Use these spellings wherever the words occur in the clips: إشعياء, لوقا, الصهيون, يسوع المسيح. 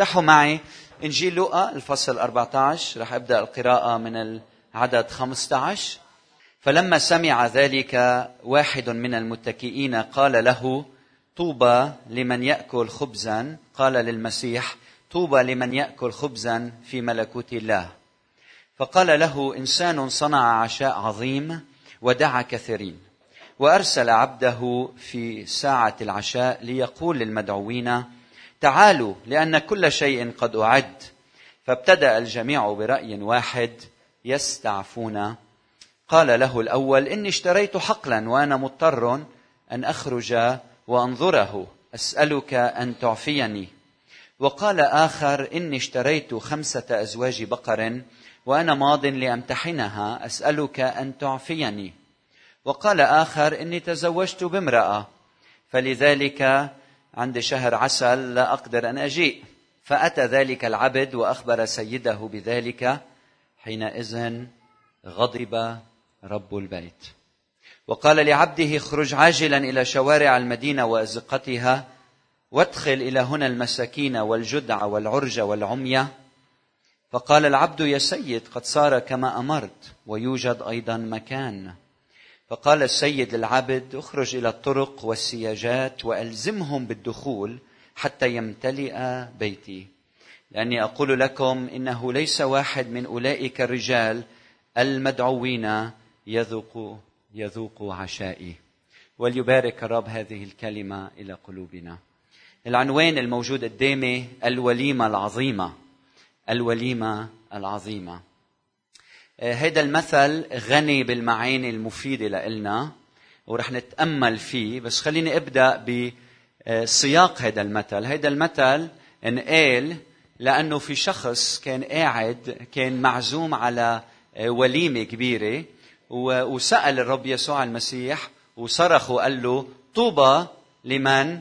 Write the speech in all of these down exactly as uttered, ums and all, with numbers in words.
افتحوا معي إنجيل لوقا الفصل أربعة عشر. رح أبدأ القراءة من العدد خمسة عشر. فلما سمع ذلك واحد من المتكئين قال له طوبى لمن يأكل خبزا، قال للمسيح طوبى لمن يأكل خبزا في ملكوت الله. فقال له إنسان صنع عشاء عظيم ودعا كثيرين، وأرسل عبده في ساعة العشاء ليقول للمدعوين تعالوا لأن كل شيء قد أعد. فابتدأ الجميع برأي واحد يستعفون. قال له الأول إني اشتريت حقلا وأنا مضطر أن أخرج وأنظره، أسألك أن تعفيني. وقال آخر إني اشتريت خمسة أزواج بقر وأنا ماض لأمتحنها، أسألك أن تعفيني. وقال آخر إني تزوجت بامرأة فلذلك عندي شهر عسل لا أقدر أن أجيء. فأتى ذلك العبد وأخبر سيده بذلك، حينئذ غضب رب البيت وقال لعبده اخرج عاجلا إلى شوارع المدينة وأزقتها وادخل إلى هنا المساكين والجدع والعرج والعمية. فقال العبد يا سيد قد صار كما أمرت ويوجد أيضا مكان. فقال السيد للعبد اخرج إلى الطرق والسياجات وألزمهم بالدخول حتى يمتلئ بيتي، لأني أقول لكم إنه ليس واحد من أولئك الرجال المدعوين يذوق يذوق عشائي. وليبارك الرب هذه الكلمة إلى قلوبنا. العنوان الموجود قدامي الوليمة العظيمة، الوليمة العظيمة. هذا المثل غني بالمعاني المفيدة لإلنا ورح نتأمل فيه، بس خليني أبدأ بسياق هذا المثل. هذا المثل انقال لأنه في شخص كان قاعد، كان معزوم على وليمة كبيرة، وسأل الرب يسوع المسيح وصرخ وقال له طوبى لمن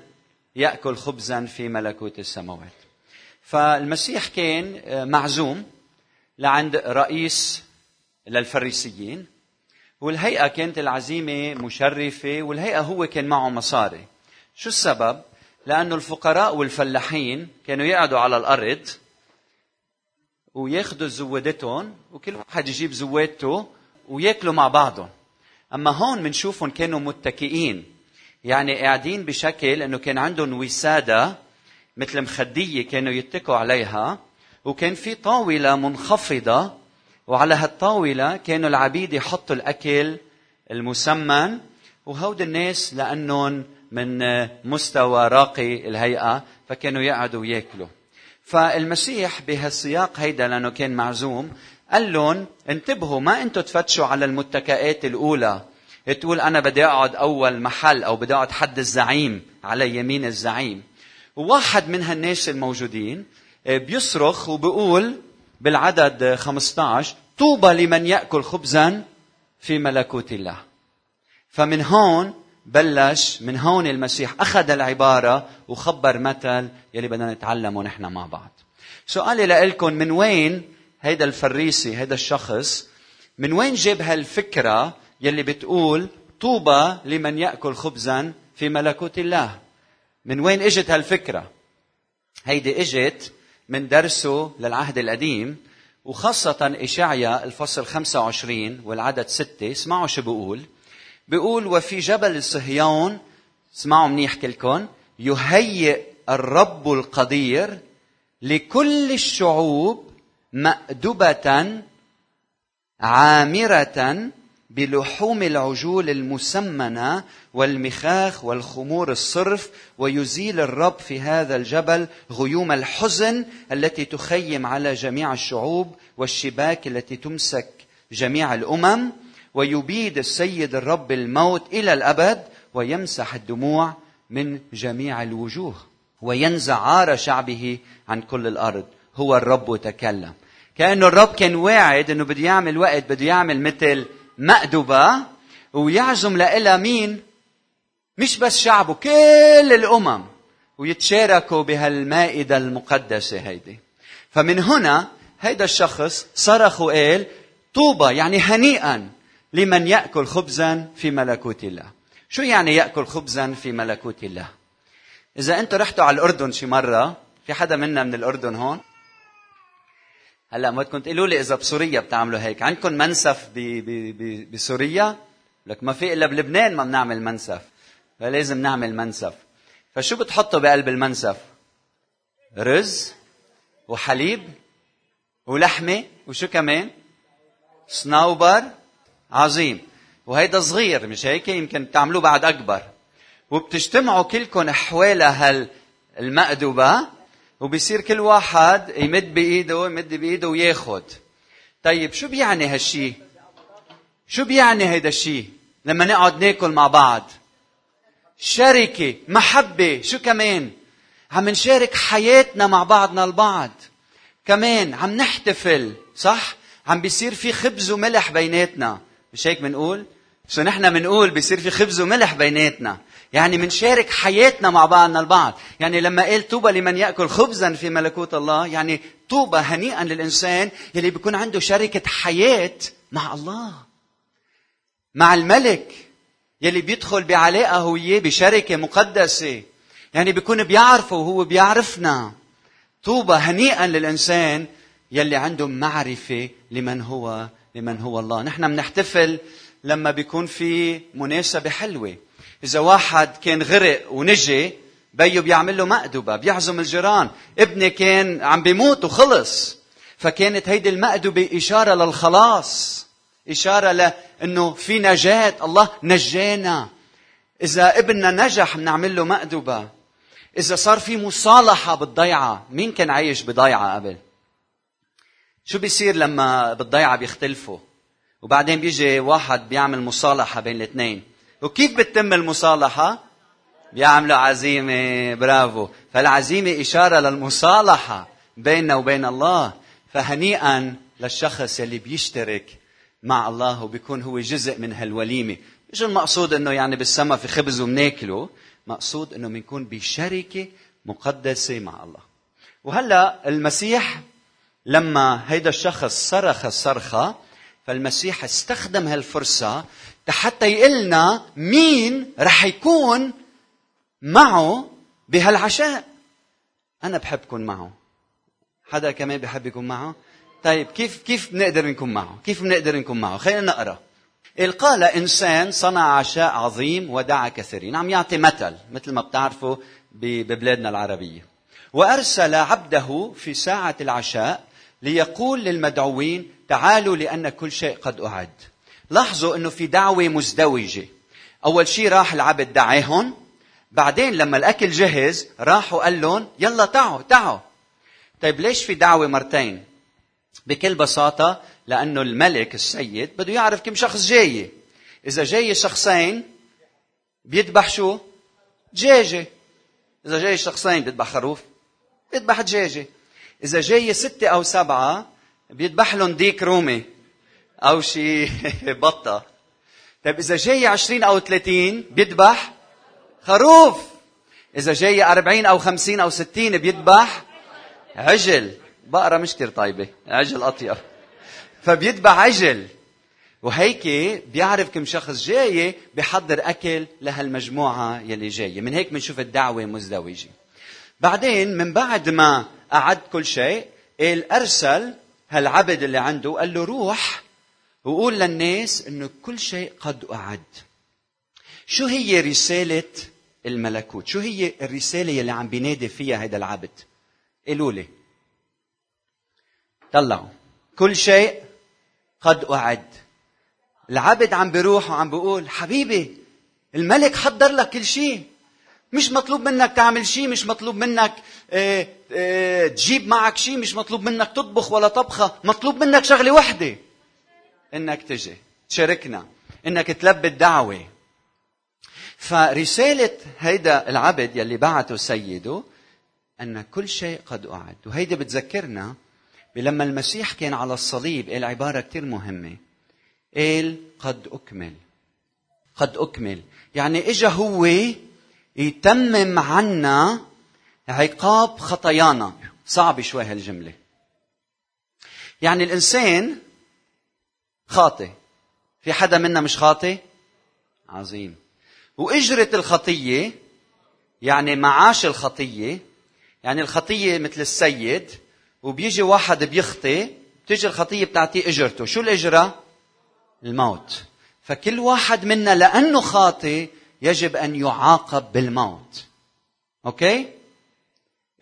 يأكل خبزا في ملكوت السماوات. فالمسيح كان معزوم لعند رئيس للفريسيين، والهيئة كانت العزيمة مشرفة، والهيئة هو كان معه مصاري. شو السبب؟ لأنه الفقراء والفلاحين كانوا يقعدوا على الأرض وياخدوا زودتهم وكل واحد يجيب زوادته وياكلوا مع بعضهم. أما هون منشوفهم كانوا متكئين، يعني قاعدين بشكل أنه كان عندهم وسادة مثل مخدية كانوا يتكوا عليها، وكان في طاولة منخفضة وعلى هالطاولة كانوا العبيد يحطوا الأكل المسمن، وهود الناس لأنهم من مستوى راقي الهيئة فكانوا يقعدوا ياكلوا. فالمسيح بهالسياق هيدا لأنه كان معزوم قال لهم انتبهوا، ما انتوا تفتشوا على المتكئات الأولى تقول أنا بدي أقعد أول محل أو بدي أقعد حد الزعيم على يمين الزعيم. وواحد من هالناس الموجودين بيصرخ وبيقول بالعدد خمسة عشر طوبى لمن يأكل خبزا في ملكوت الله. فمن هون بلش، من هون المسيح أخذ العبارة وخبر مثل يلي بدنا نتعلمه نحن مع بعض. سؤالي لألكم، من وين هيدا الفريسي، هيدا الشخص، من وين جاب هالفكرة يلي بتقول طوبى لمن يأكل خبزا في ملكوت الله؟ من وين اجت هالفكرة؟ هيدي اجت من درسه للعهد القديم، وخاصة إشعياء الفصل خمسة وعشرين والعدد ستة. اسمعوا شو بيقول. بيقول وفي جبل الصهيون، اسمعوا منيح كلكن، يهيئ الرب القدير لكل الشعوب مأدبة عامرة بلحوم العجول المسمنة والمخاخ والخمور الصرف، ويزيل الرب في هذا الجبل غيوم الحزن التي تخيم على جميع الشعوب والشباك التي تمسك جميع الأمم، ويبيد السيد الرب الموت إلى الأبد ويمسح الدموع من جميع الوجوه وينزع عار شعبه عن كل الأرض. هو الرب تكلم. كأنه الرب كان واعد أنه بده يعمل وقت، بده يعمل مثل مأدبة ويعزم لإلها مين؟ مش بس شعبه، كل الأمم، ويتشاركوا بهالمائدة المقدسة هيدي. فمن هنا هيدا الشخص صرخ وقال طوبى، يعني هنيئا لمن يأكل خبزا في ملكوت الله. شو يعني يأكل خبزا في ملكوت الله؟ إذا أنتوا رحتوا على الأردن شي مرة في حدا منا من الأردن هون؟ هلا بدكم تقولوا لي إذا بسوريا بتعملوا هيك، عندكم منسف ب ب ب بسوريا؟ لك ما في إلا بلبنان ما بنعمل منسف، فلازم نعمل منسف. فشو بتحطوا بقلب المنسف؟ رز وحليب ولحمة وشو كمان؟ صنوبر. عظيم. وهيدا صغير مش هيك؟ يمكن تعملوه بعد أكبر. وبتجتمعوا كلكم حوالي هالمأدبة وبيصير كل واحد يمد بإيده يمد بإيده وياخد. طيب شو بيعني هالشي؟ شو بيعني هيدا الشي لما نقعد ناكل مع بعض؟ شركة، محبة، شو كمان؟ عم نشارك حياتنا مع بعضنا البعض. كمان عم نحتفل، صح؟ عم بيصير في خبز وملح بيناتنا، مش هيك بنقول؟ شو نحن بنقول؟ بيصير في خبز وملح بيناتنا، يعني منشارك حياتنا مع بعضنا البعض. يعني لما قال طوبى لمن يأكل خبزا في ملكوت الله، يعني طوبى هنيئا للإنسان يلي بيكون عنده شركة حياة مع الله، مع الملك يلي بيدخل بعلاقة هوية بشركة مقدسة، يعني بيكون بيعرفه وهو بيعرفنا. طوبى هنيئا للإنسان يلي عنده معرفة لمن هو لمن هو الله. نحن بنحتفل لما بيكون في مناسبة حلوة. إذا واحد كان غرق ونجي بيو بيعمل له مأدبة، بيعزم الجيران. ابني كان عم بيموت وخلص، فكانت هيدي المأدبة إشارة للخلاص، إشارة لأنه في نجاة، الله نجانا. إذا ابننا نجح بنعمل له مأدبة. إذا صار في مصالحة بالضيعة، مين كان عايش بضيعة قبل؟ شو بيصير لما بالضيعة بيختلفوا وبعدين بيجي واحد بيعمل مصالحة بين الاثنين؟ وكيف بتتم المصالحة؟ بيعملوا عزيمة. برافو. فالعزيمة إشارة للمصالحة بيننا وبين الله. فهنيئا للشخص يلي بيشترك مع الله وبيكون هو جزء من هالوليمة. مش المقصود انه يعني بالسما في خبز ومناكله، مقصود انه بنكون بشركة مقدسة مع الله. وهلا المسيح لما هيدا الشخص صرخ الصرخة، فالمسيح استخدم هالفرصة حتى يقلنا مين رح يكون معه بهالعشاء. أنا بحبكم معه. حدا كمان بحب يكون معه؟ طيب كيف كيف بنقدر نكون معه؟ كيف بنقدر نكون معه؟ خلينا نقرأ. قال إنسان صنع عشاء عظيم ودعا كثيرين. عم يعطي مثل مثل ما بتعرفوا ببلادنا العربية. وأرسل عبده في ساعة العشاء ليقول للمدعوين تعالوا لأن كل شيء قد أعد. لاحظوا أنه في دعوة مزدوجة. أول شيء راح العبد دعاهم، بعدين لما الأكل جهز راح وقال لهم يلا تعوا تعوا. طيب ليش في دعوة مرتين؟ بكل بساطة لأنه الملك السيد بده يعرف كم شخص جاي. إذا جاي شخصين بيدبح شو؟ دجاجة. إذا جاي شخصين بيدبح خروف، بيدبح دجاجة. إذا جاي ستة أو سبعة بيدبح لهم ديك رومي أو شي بطة. طيب إذا جاي عشرين أو ثلاثين بيدبح خروف. إذا جاي أربعين أو خمسين أو ستين بيدبح عجل. بقرة مش كتير طيبة، عجل أطيب. فبيدبح عجل. وهيك بيعرف كم شخص جاي، بيحضر أكل لهالمجموعة يلي جاية. من هيك بنشوف الدعوة مزدوجة. بعدين من بعد ما أعد كل شيء، قال أرسل هالعبد اللي عنده قال له روح وقول للناس إنه كل شيء قد أعد. شو هي رسالة الملكوت؟ شو هي الرسالة اللي عم بينادي فيها هيدا العبد؟ قالوا لي طلعوا كل شيء قد أعد. العبد عم بيروح وعم بيقول حبيبي الملك حضر لك كل شيء، مش مطلوب منك تعمل شيء، مش مطلوب منك اه اه تجيب معك شيء، مش مطلوب منك تطبخ ولا طبخة، مطلوب منك شغلة وحدة، انك تجي تشاركنا، انك تلبي الدعوة. فرسالة هيدا العبد يلي بعته سيده ان كل شيء قد أعد. وهيدا بتذكرنا لما المسيح كان على الصليب قال عبارة كتير مهمة، قال قد أكمل. قد أكمل يعني إجا هو يتمم عنا عقاب خطايانا. صعب شوي هالجملة. يعني الإنسان خاطئ. في حدا منا مش خاطئ؟ عظيم. وإجرة الخطية يعني معاش الخطية يعني الخطية مثل السيد وبيجي واحد بيخطي، بتجي الخطية بتعطيه اجرته. شو الاجرة؟ الموت. فكل واحد منا لأنه خاطئ يجب أن يعاقب بالموت. أوكي؟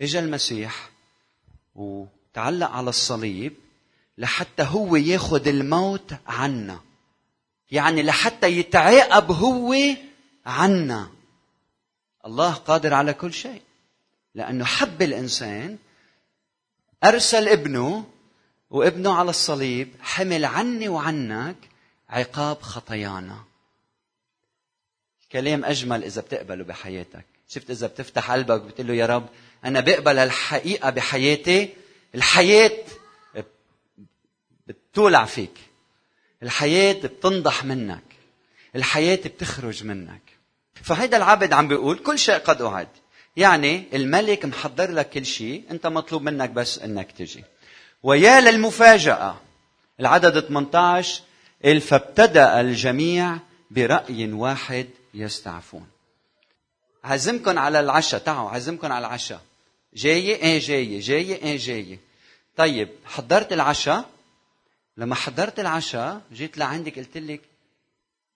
إجا المسيح وتعلق على الصليب لحتى هو ياخد الموت عنا. يعني لحتى يتعاقب هو عنا. الله قادر على كل شيء. لأنه حب الإنسان أرسل ابنه، وابنه على الصليب حمل عني وعنك عقاب خطايانا. الكلام أجمل إذا بتقبله بحياتك. شفت إذا بتفتح قلبك بتقول له يا رب أنا بقبل الحقيقة بحياتي، الحياة بتولع فيك، الحياة بتنضح منك، الحياة بتخرج منك. فهيدا العبد عم بيقول كل شيء قد أعد. يعني الملك محضر لك كل شيء، أنت مطلوب منك بس أنك تجي. ويا للمفاجأة. العدد ثمانية عشر فابتدأ الجميع برأي واحد يستعفون. عزمكن على العشاء، تعوا عزمكن على العشاء. جاية ايه جاية جاية ايه جاية. طيب حضرت العشاء؟ لما حضرت العشاء جيت لعندك قلت لك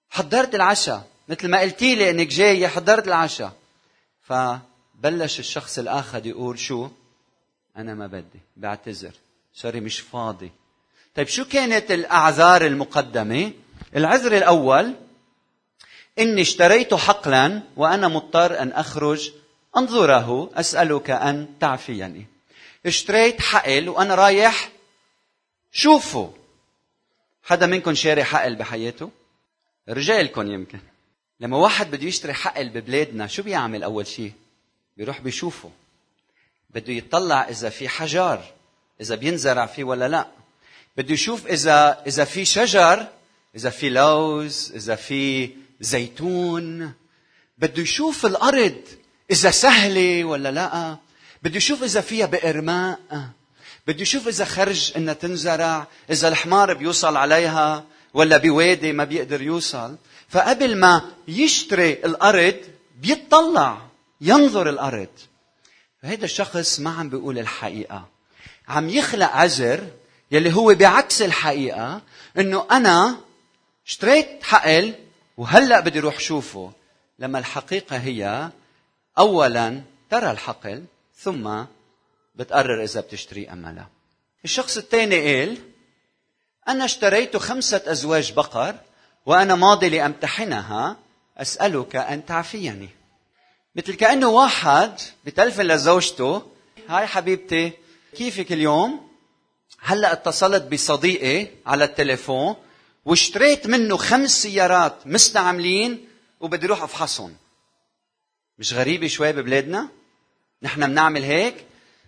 حضرت العشاء، مثل ما قلتي لي انك جاية حضرت العشاء. فبلش الشخص الآخر يقول شو؟ أنا ما بدي، بعتذر، سوري مش فاضي. طيب شو كانت الأعذار المقدمة؟ العذر الأول إني اشتريت حقلا وأنا مضطر أن أخرج أنظره، أسألك أن تعفيني. اشتريت حقل وأنا رايح شوفه. حدا منكم شاري حقل بحياته؟ رجالكم يمكن. لما واحد بده يشتري حقل ببلادنا شو بيعمل أول شيء؟ بيروح بيشوفه، بده يطلع إذا في حجار، إذا بينزرع فيه ولا لا، بده يشوف إذا إذا في شجر، إذا في لوز، إذا في زيتون، بده يشوف الأرض إذا سهلة ولا لا، بده يشوف إذا فيها بئر ماء، بده يشوف إذا خرج إنها تنزرع، إذا الحمار بيوصل عليها ولا بوادي ما بيقدر يوصل. فقبل ما يشتري الأرض بيتطلع، ينظر الأرض. فهذا الشخص ما عم بيقول الحقيقة، عم يخلق عذر يلي هو بعكس الحقيقة، إنه أنا اشتريت حقل وهلأ بدي روح شوفه. لما الحقيقة هي أولا ترى الحقل ثم بتقرر إذا بتشتري أم لا. الشخص الثاني قال أنا اشتريت خمسة أزواج بقر وأنا ماضي لأمتحنها، أسألك أن تعفيني. مثل كأنه واحد بتلفن لزوجته، هاي حبيبتي كيفك اليوم؟ هلأ اتصلت بصديقي على التليفون واشتريت منه خمس سيارات مستعملين وبدي روح افحصهم. مش غريبة شوي ببلادنا؟ نحن بنعمل هيك،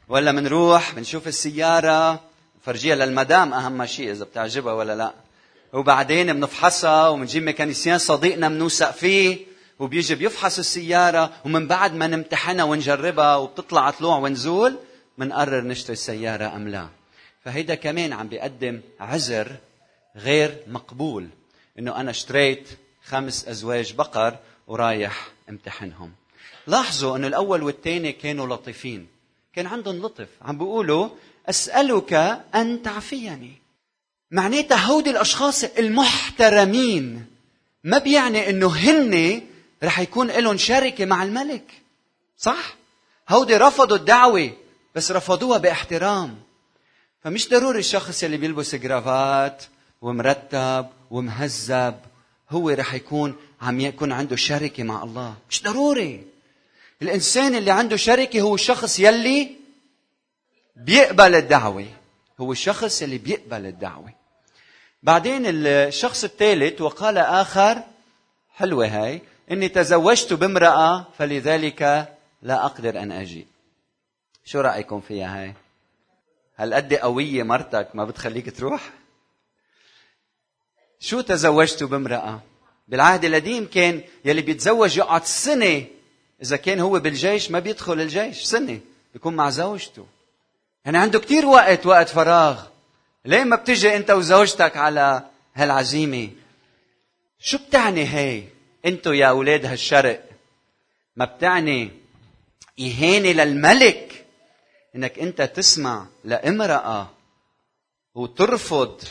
ولا بنروح بنشوف السيارة فرجيها للمدام، أهم شيء إذا بتعجبها ولا لا، وبعدين بنفحصها وبنجيب ميكانيسيان صديقنا بنوثق فيه وبيجي بيفحص السيارة، ومن بعد ما نمتحنها ونجربها وبتطلع طلوع ونزول منقرر نشتري السيارة أم لا. فهيدا كمان عم بيقدم عذر غير مقبول، إنه أنا اشتريت خمس أزواج بقر ورايح امتحنهم. لاحظوا إنه الأول والتاني كانوا لطيفين، كان عندهم لطف، عم بيقولوا أسألك أن تعفيني. معناتها هودي الأشخاص المحترمين ما بيعني إنه هن رح يكون إلهم شركة مع الملك، صح؟ هودي رفضوا الدعوة بس رفضوها باحترام. فمش ضروري الشخص اللي بيلبس جرافات ومرتب ومهذب هو رح يكون عم يكون عنده شركة مع الله، مش ضروري. الإنسان اللي عنده شركة هو الشخص يلي بيقبل الدعوة، هو الشخص اللي بيقبل الدعوة. بعدين الشخص الثالث وقال آخر، حلوة هاي، إني تزوجت بامرأة فلذلك لا أقدر أن أجي. شو رأيكم فيها هاي؟ هل قد قوية مرتك ما بتخليك تروح؟ شو تزوجت بامرأة؟ بالعهد القديم كان يلي بيتزوج يقعد سنة، إذا كان هو بالجيش ما بيدخل الجيش، سنة بيكون مع زوجته، يعني عنده كتير وقت وقت فراغ. ليه ما بتجي أنت وزوجتك على هالعزيمة؟ شو بتعني هاي؟ أنتوا يا أولاد هالشرق، ما بتعني إهانة للملك انك انت تسمع لامرأة وترفض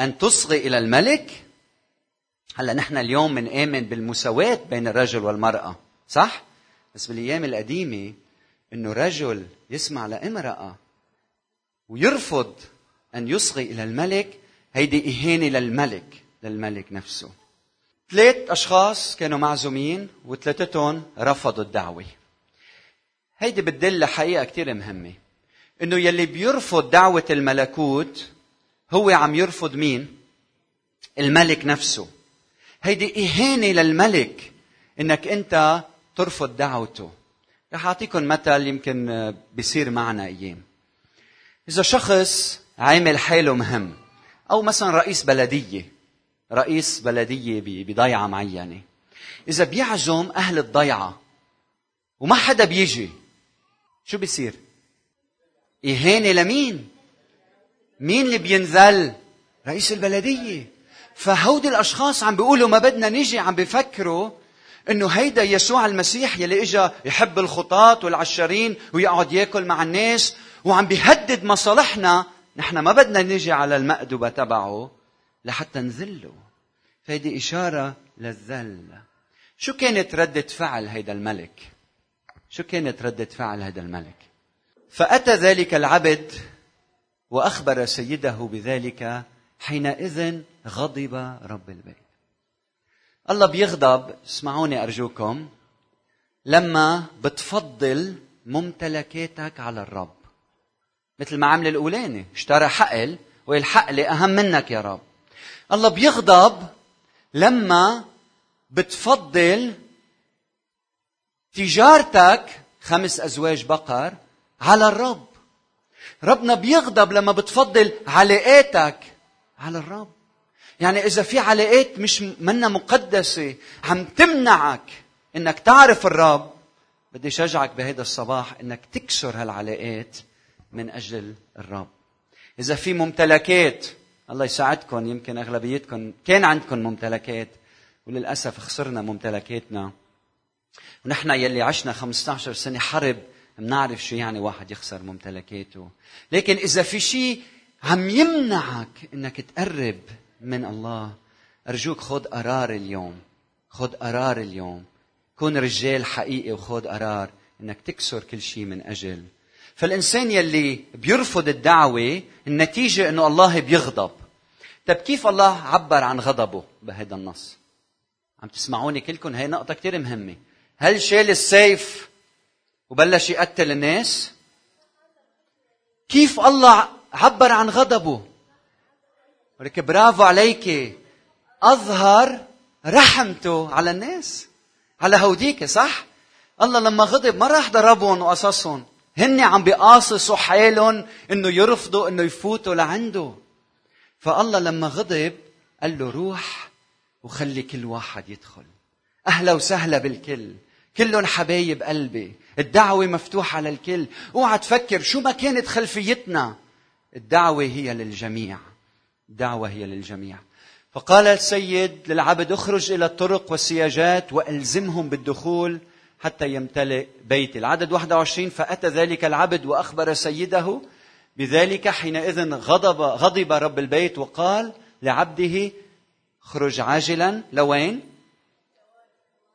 ان تصغي الى الملك. هلا نحن اليوم بنآمن بالمساواة بين الرجل والمرأة، صح؟ بس بالايام القديمة انه رجل يسمع لامرأة ويرفض ان يصغي الى الملك، هيدي اهانة للملك، للملك نفسه. ثلاث اشخاص كانوا معزومين وثلاثتهم رفضوا الدعوة. هيدي بتدل لحقيقة كتير مهمة، انه يلي بيرفض دعوة الملكوت هو عم يرفض مين؟ الملك نفسه. هيدي إهانة للملك انك انت ترفض دعوته. رح اعطيكم مثل يمكن بيصير معنا ايام. اذا شخص عامل حاله مهم، او مثلا رئيس بلدية، رئيس بلدية بضيعة معينة، اذا بيعزم اهل الضيعة وما حدا بيجي، شو بيصير؟ إهانة لمين؟ مين اللي بينذل؟ رئيس البلدية. فهودي الأشخاص عم بيقولوا ما بدنا نيجي، عم بيفكروا إنه هيدا يسوع المسيح يلي إجا يحب الخطاة والعشرين ويقعد ياكل مع الناس، وعم بيهدد مصالحنا، نحن ما بدنا نيجي على المأدبة تبعه لحتى نذله. فهيدي إشارة للذل. شو كانت ردة فعل هيدا الملك؟ شو كانت ردة فعل هذا الملك؟ فأتى ذلك العبد وأخبر سيده بذلك، حينئذ غضب رب البيت. الله بيغضب، اسمعوني أرجوكم، لما بتفضل ممتلكاتك على الرب. مثل ما عمل الأولاني، اشترى حقل وقال حقلي أهم منك يا رب. الله بيغضب لما بتفضل تجارتك، خمس أزواج بقر، على الرب. ربنا بيغضب لما بتفضل علاقاتك على الرب. يعني إذا في علاقات مش منا مقدسة عم تمنعك إنك تعرف الرب، بدي شجعك بهذا الصباح إنك تكسر هالعلاقات من أجل الرب. إذا في ممتلكات، الله يساعدكم، يمكن أغلبيتكم كان عندكم ممتلكات، وللأسف خسرنا ممتلكاتنا. ونحن يلي عشنا خمسة عشر سنة حرب منعرف شو يعني واحد يخسر ممتلكاته. لكن إذا في شيء عم يمنعك إنك تقرب من الله، أرجوك خد قرار اليوم، خد قرار اليوم، كن رجال حقيقي وخد قرار إنك تكسر كل شيء من أجل. فالإنسان يلي بيرفض الدعوة، النتيجة إنه الله بيغضب. طب كيف الله عبر عن غضبه بهذا النص؟ عم تسمعوني كلكم، هاي نقطة كتير مهمة. هل شال السيف وبلش يقتل الناس؟ كيف الله عبر عن غضبه؟ ولك برافو عليك، أظهر رحمته على الناس، على هوديك، صح؟ الله لما غضب ما راح ضربهم وقصصهم، هن عم بيقاصصوا حالهم إنه يرفضوا إنه يفوتوا لعنده. فالله لما غضب قال له روح وخلي كل واحد يدخل، أهلا وسهلا بالكل، كلهم حبايب قلبي، الدعوة مفتوحة للكل. اوعى تفكر شو ما كانت خلفيتنا، الدعوة هي للجميع، الدعوة هي للجميع. فقال السيد للعبد اخرج إلى الطرق والسياجات وألزمهم بالدخول حتى يمتلئ بيتي. العدد واحد وعشرين، فأتى ذلك العبد وأخبر سيده بذلك، حينئذ غضب غضب رب البيت وقال لعبده خرج عاجلا. لوين؟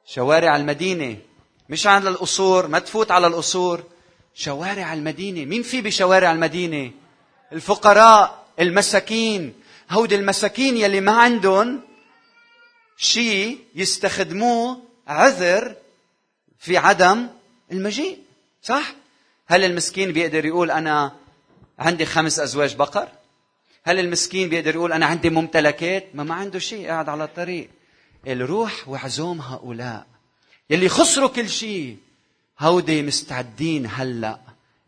شوارع المدينة، مش على القصور، ما تفوت على القصور، شوارع المدينة. مين في بشوارع المدينة؟ الفقراء، المساكين. هود المساكين يلي ما عندهم شيء يستخدموه عذر في عدم المجيء، صح؟ هل المسكين بيقدر يقول أنا عندي خمس أزواج بقر؟ هل المسكين بيقدر يقول أنا عندي ممتلكات؟ ما ما عنده شيء، قاعد على الطريق. الروح وعزوم هؤلاء يلي خسروا كل شيء، هودي مستعدين هلأ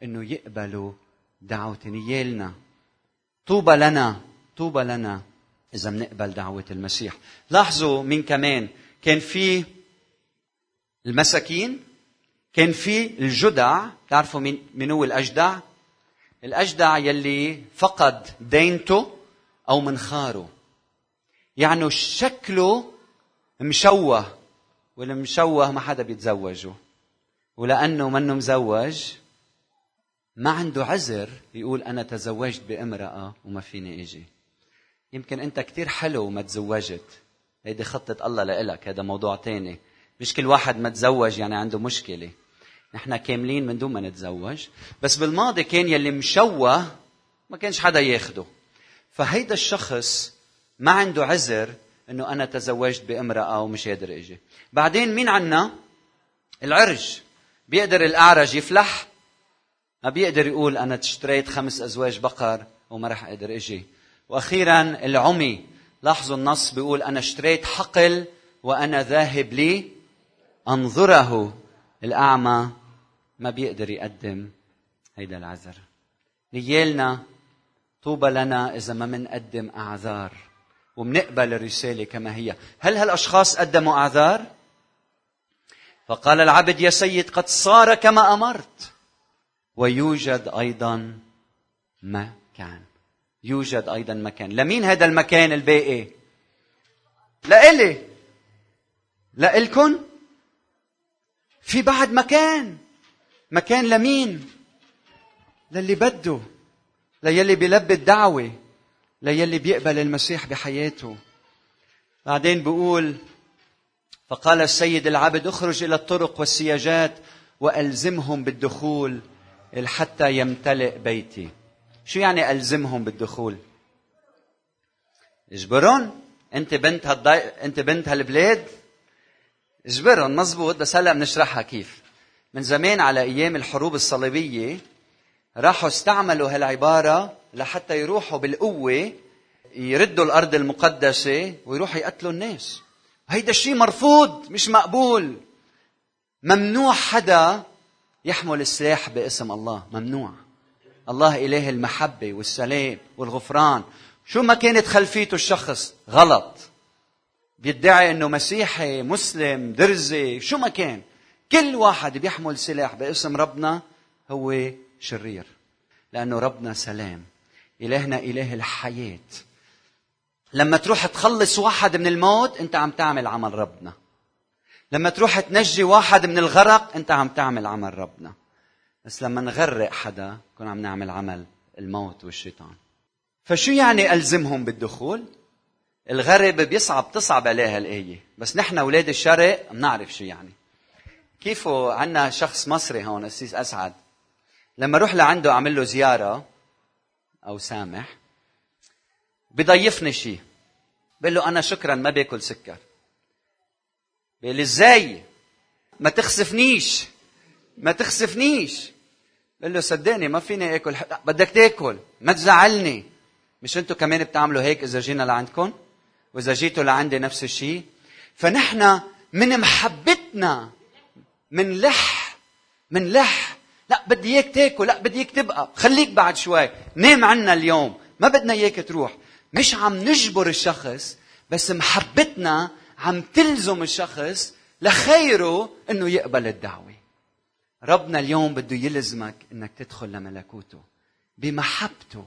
إنه يقبلوا دعوة نيالنا. طوبى لنا، طوبى لنا إذا منقبل دعوة المسيح. لاحظوا مين كمان كان في؟ المساكين، كان في الجدع. تعرفوا مين من هو الأجدع؟ الأجدع يلي فقد دينته أو منخاره، يعني شكله مشوه، والمشوه ما حدا بيتزوجه، ولأنه منه مزوج ما عنده عذر يقول أنا تزوجت بامرأة وما فيني إيجي. يمكن أنت كتير حلو وما تزوجت، هيدي خطة الله لإلك، هذا موضوع تاني. مش كل واحد ما تزوج يعني عنده مشكلة، نحن كاملين من دون ما نتزوج. بس بالماضي كان يلي مشوه ما كانش حدا ياخده. فهيدا الشخص ما عنده عذر أنه أنا تزوجت بامرأة ومش قادر إيجي. بعدين مين عنا؟ العرج. بيقدر الأعرج يفلح؟ ما بيقدر يقول أنا اشتريت خمس أزواج بقر وما رح أقدر إيجي. وأخيراً العمي. لاحظوا النص بيقول أنا اشتريت حقل وأنا ذاهب لي أنظره. الأعمى ما بيقدر يقدم هيدا العذر. نيالنا طوبى لنا إذا ما منقدم أعذار ومنقبل الرسالة كما هي. هل هالأشخاص قدموا أعذار؟ فقال العبد يا سيد قد صار كما أمرت. ويوجد أيضا مكان. يوجد أيضا مكان. لمين هذا المكان الباقي؟ لإلي لإلكن. في بعد مكان. مكان لمين؟ للي بده، للي بيلبي الدعوة، للي بيقبل المسيح بحياته. بعدين بيقول فقال السيد العبد اخرج إلى الطرق والسياجات وألزمهم بالدخول حتى يمتلئ بيتي. شو يعني ألزمهم بالدخول؟ اجبرهم. انت بنت هالضي... انت بنت هالبلاد اجبرهم. مزبوط. بس هلا بنشرحها كيف. من زمان على ايام الحروب الصليبية راحوا استعملوا هالعبارة لحتى يروحوا بالقوة يردوا الارض المقدسة ويروحوا يقتلوا الناس. هيدا الشيء مرفوض، مش مقبول. ممنوع حدا يحمل السلاح باسم الله. ممنوع. الله إله المحبة والسلام والغفران. شو ما كانت خلفيته الشخص غلط، بيدعي أنه مسيحي مسلم درزي شو ما كان، كل واحد بيحمل سلاح باسم ربنا هو شرير. لأنه ربنا سلام، إلهنا إله الحياة. لما تروح تخلص واحد من الموت أنت عم تعمل عمل ربنا. لما تروح تنجي واحد من الغرق أنت عم تعمل عمل ربنا. بس لما نغرق حدا كنا عم نعمل عمل الموت والشيطان. فشو يعني ألزمهم بالدخول؟ الغرب بيصعب تصعب عليها الآية، بس نحن أولاد الشرق منعرف شو يعني. كيفه عنا شخص مصري هون السيس أسعد، لما روح لعنده أعمل له زيارة أو سامح بضيفني شي، بقول له أنا شكرا ما بيأكل سكر. بقول لي إزاي؟ ما تخسفنيش ما تخسفنيش. بقول له صدقني ما فيني اكل. بدك تاكل، ما تزعلني. مش انتو كمان بتعملوا هيك اذا جينا لعندكم؟ واذا جيتوا لعندي نفس الشيء. فنحن من محبتنا منلح منلح لا بدي اياك تاكل، لا بدي اياك تبقى، خليك بعد شوي، نام عنا اليوم، ما بدنا اياك تروح. مش عم نجبر الشخص، بس محبتنا عم تلزم الشخص لخيره انه يقبل الدعوه. ربنا اليوم بده يلزمك انك تدخل لملكوته بمحبته،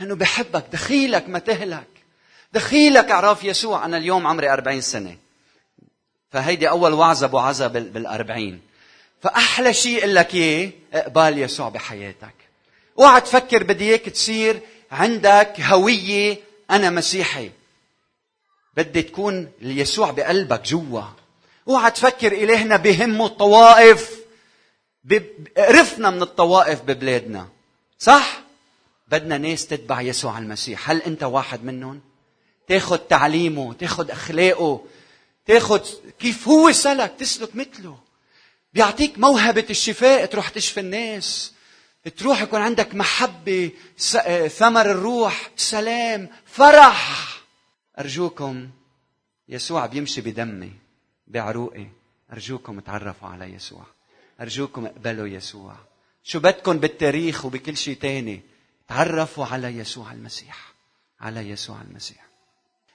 لانه بحبك. دخيلك ما تهلك، دخيلك اعرف يسوع. انا اليوم عمري أربعين سنه، فهيدي اول وعظه بوعظه بالأربعين. فاحلى شيء لك ايه؟ اقبال يسوع بحياتك. اوعى تفكر بدي اياك تصير عندك هويه انا مسيحي. بدي تكون يسوع بقلبك جوا. اوعى تفكر الهنا بهمه الطوائف، قرفنا من الطوائف ببلادنا، صح؟ بدنا ناس تتبع يسوع المسيح. هل أنت واحد منهم؟ تاخد تعليمه، تاخد أخلاقه، تاخد كيف هو سلك تسلك مثله. بيعطيك موهبة الشفاء تروح تشفي الناس، تروح يكون عندك محبة، ثمر الروح، سلام، فرح. أرجوكم يسوع بيمشي بدمي بعروقي. أرجوكم اتعرفوا على يسوع، أرجوكم اقبلوا يسوع. شو بدكم بالتاريخ وبكل شيء تاني؟ تعرفوا على يسوع المسيح. على يسوع المسيح.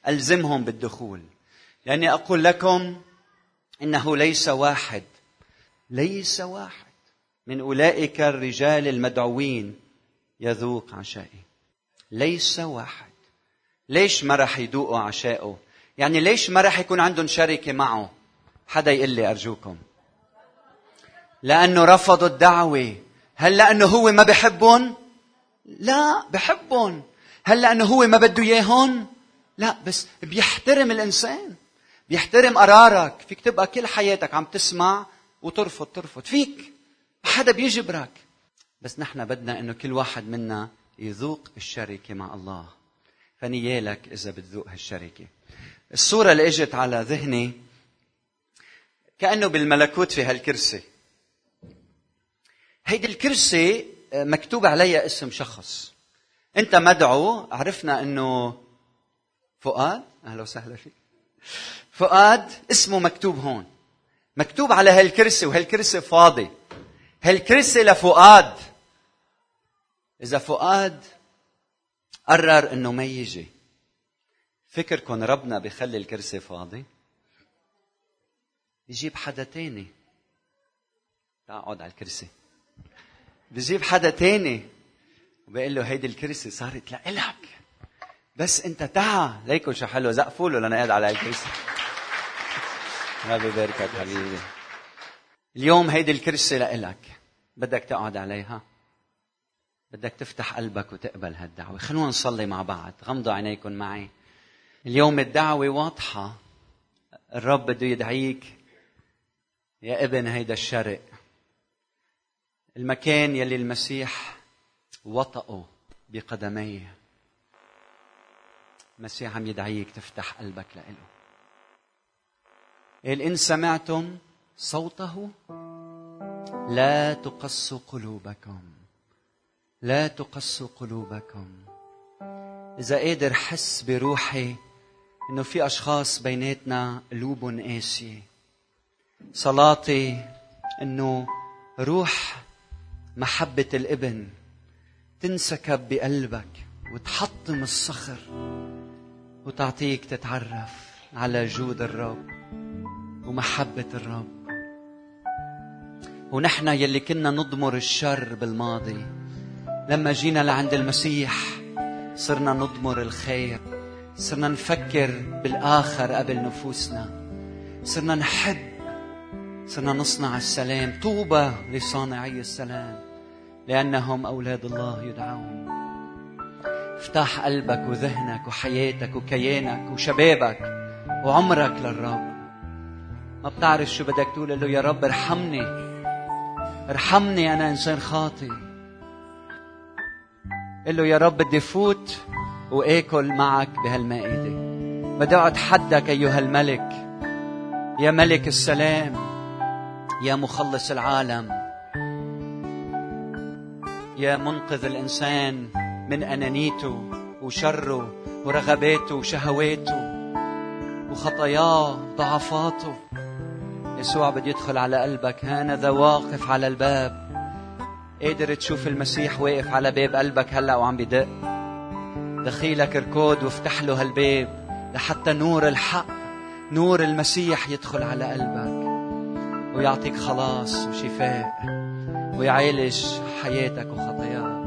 ألزمهم بالدخول. لأني أقول لكم إنه ليس واحد ليس واحد من أولئك الرجال المدعوين يذوق عشائي. ليس واحد. ليش ما رح يذوقوا عشائه؟ يعني ليش ما رح يكون عندهم شركة معه؟ حدا يقول لي أرجوكم. لأنه رفضوا الدعوة، هل لأنه هو ما بحبهم؟ لا، بحبهم. هل لأنه هو ما بده إياهم؟ لا، بس بيحترم الإنسان، بيحترم قرارك. فيك تبقى كل حياتك عم تسمع وترفض ترفض، فيك حدا بيجبرك، بس نحن بدنا إنه كل واحد منا يذوق الشركة مع الله. فنيالك إذا بتذوق هالشركة. الصورة اللي اجت على ذهني كأنه بالملكوت في هالكرسي. هيدي الكرسي مكتوب عليها اسم شخص. انت مدعو، عرفنا انه فؤاد، اهلا وسهلا فيك فؤاد، اسمه مكتوب هون، مكتوب على هالكرسي، وهالكرسي فاضي. هالكرسي لفؤاد. اذا فؤاد قرر انه ما يجي، فكركن ربنا بيخلي الكرسي فاضي؟ يجيب حدا تاني. تعقد على الكرسي، بيجيب حدا تاني وبيقول له هيدي الكرسي صارت لإلك، بس انت تعا. ليكن شو حلو، زقفوا له لأنا قاعد على الكرسي. ربي باركك حبيبي. اليوم هيدي الكرسي لإلك، بدك تقعد عليها، بدك تفتح قلبك وتقبل هالدعوة. خلونا نصلي مع بعض. غمضوا عينيكم معي. اليوم الدعوة واضحة، الرب بده يدعيك يا ابن هيدا الشرق، المكان يلي المسيح وطئه بقدميه. المسيح عم يدعيك تفتح قلبك لإله. قال إن سمعتم صوته لا تقسوا قلوبكم، لا تقسوا قلوبكم. إذا قادر حس بروحي إنه في أشخاص بيناتنا قلوبهم قاسية، صلاتي إنه روح محبة الابن تنسكب بقلبك وتحطم الصخر وتعطيك تتعرف على جود الرب ومحبة الرب. ونحن يلي كنا نضمر الشر بالماضي، لما جينا لعند المسيح صرنا نضمر الخير، صرنا نفكر بالآخر قبل نفوسنا، صرنا نحب، صرنا نصنع السلام. طوبى لصانعي السلام لأنهم أولاد الله يدعون. افتح قلبك وذهنك وحياتك وكيانك وشبابك وعمرك للرب. ما بتعرف شو بدك تقول له، يا رب ارحمني، ارحمني أنا إنسان خاطئ. قل له يا رب بدي فوت وآكل معك بهالمائدة، بدي أتحداك أيها الملك، يا ملك السلام، يا مخلص العالم، يا منقذ الإنسان من أنانيته وشره ورغباته وشهواته وخطاياه وضعفاته. يسوع بدي يدخل على قلبك. ها أنا ذا واقف على الباب. قادر تشوف المسيح واقف على باب قلبك هلأ وعم بدق؟ دخيلك اركود وافتح له هالباب لحتى نور الحق، نور المسيح يدخل على قلبك ويعطيك خلاص وشفاء ويعالج حياتك وخطاياك.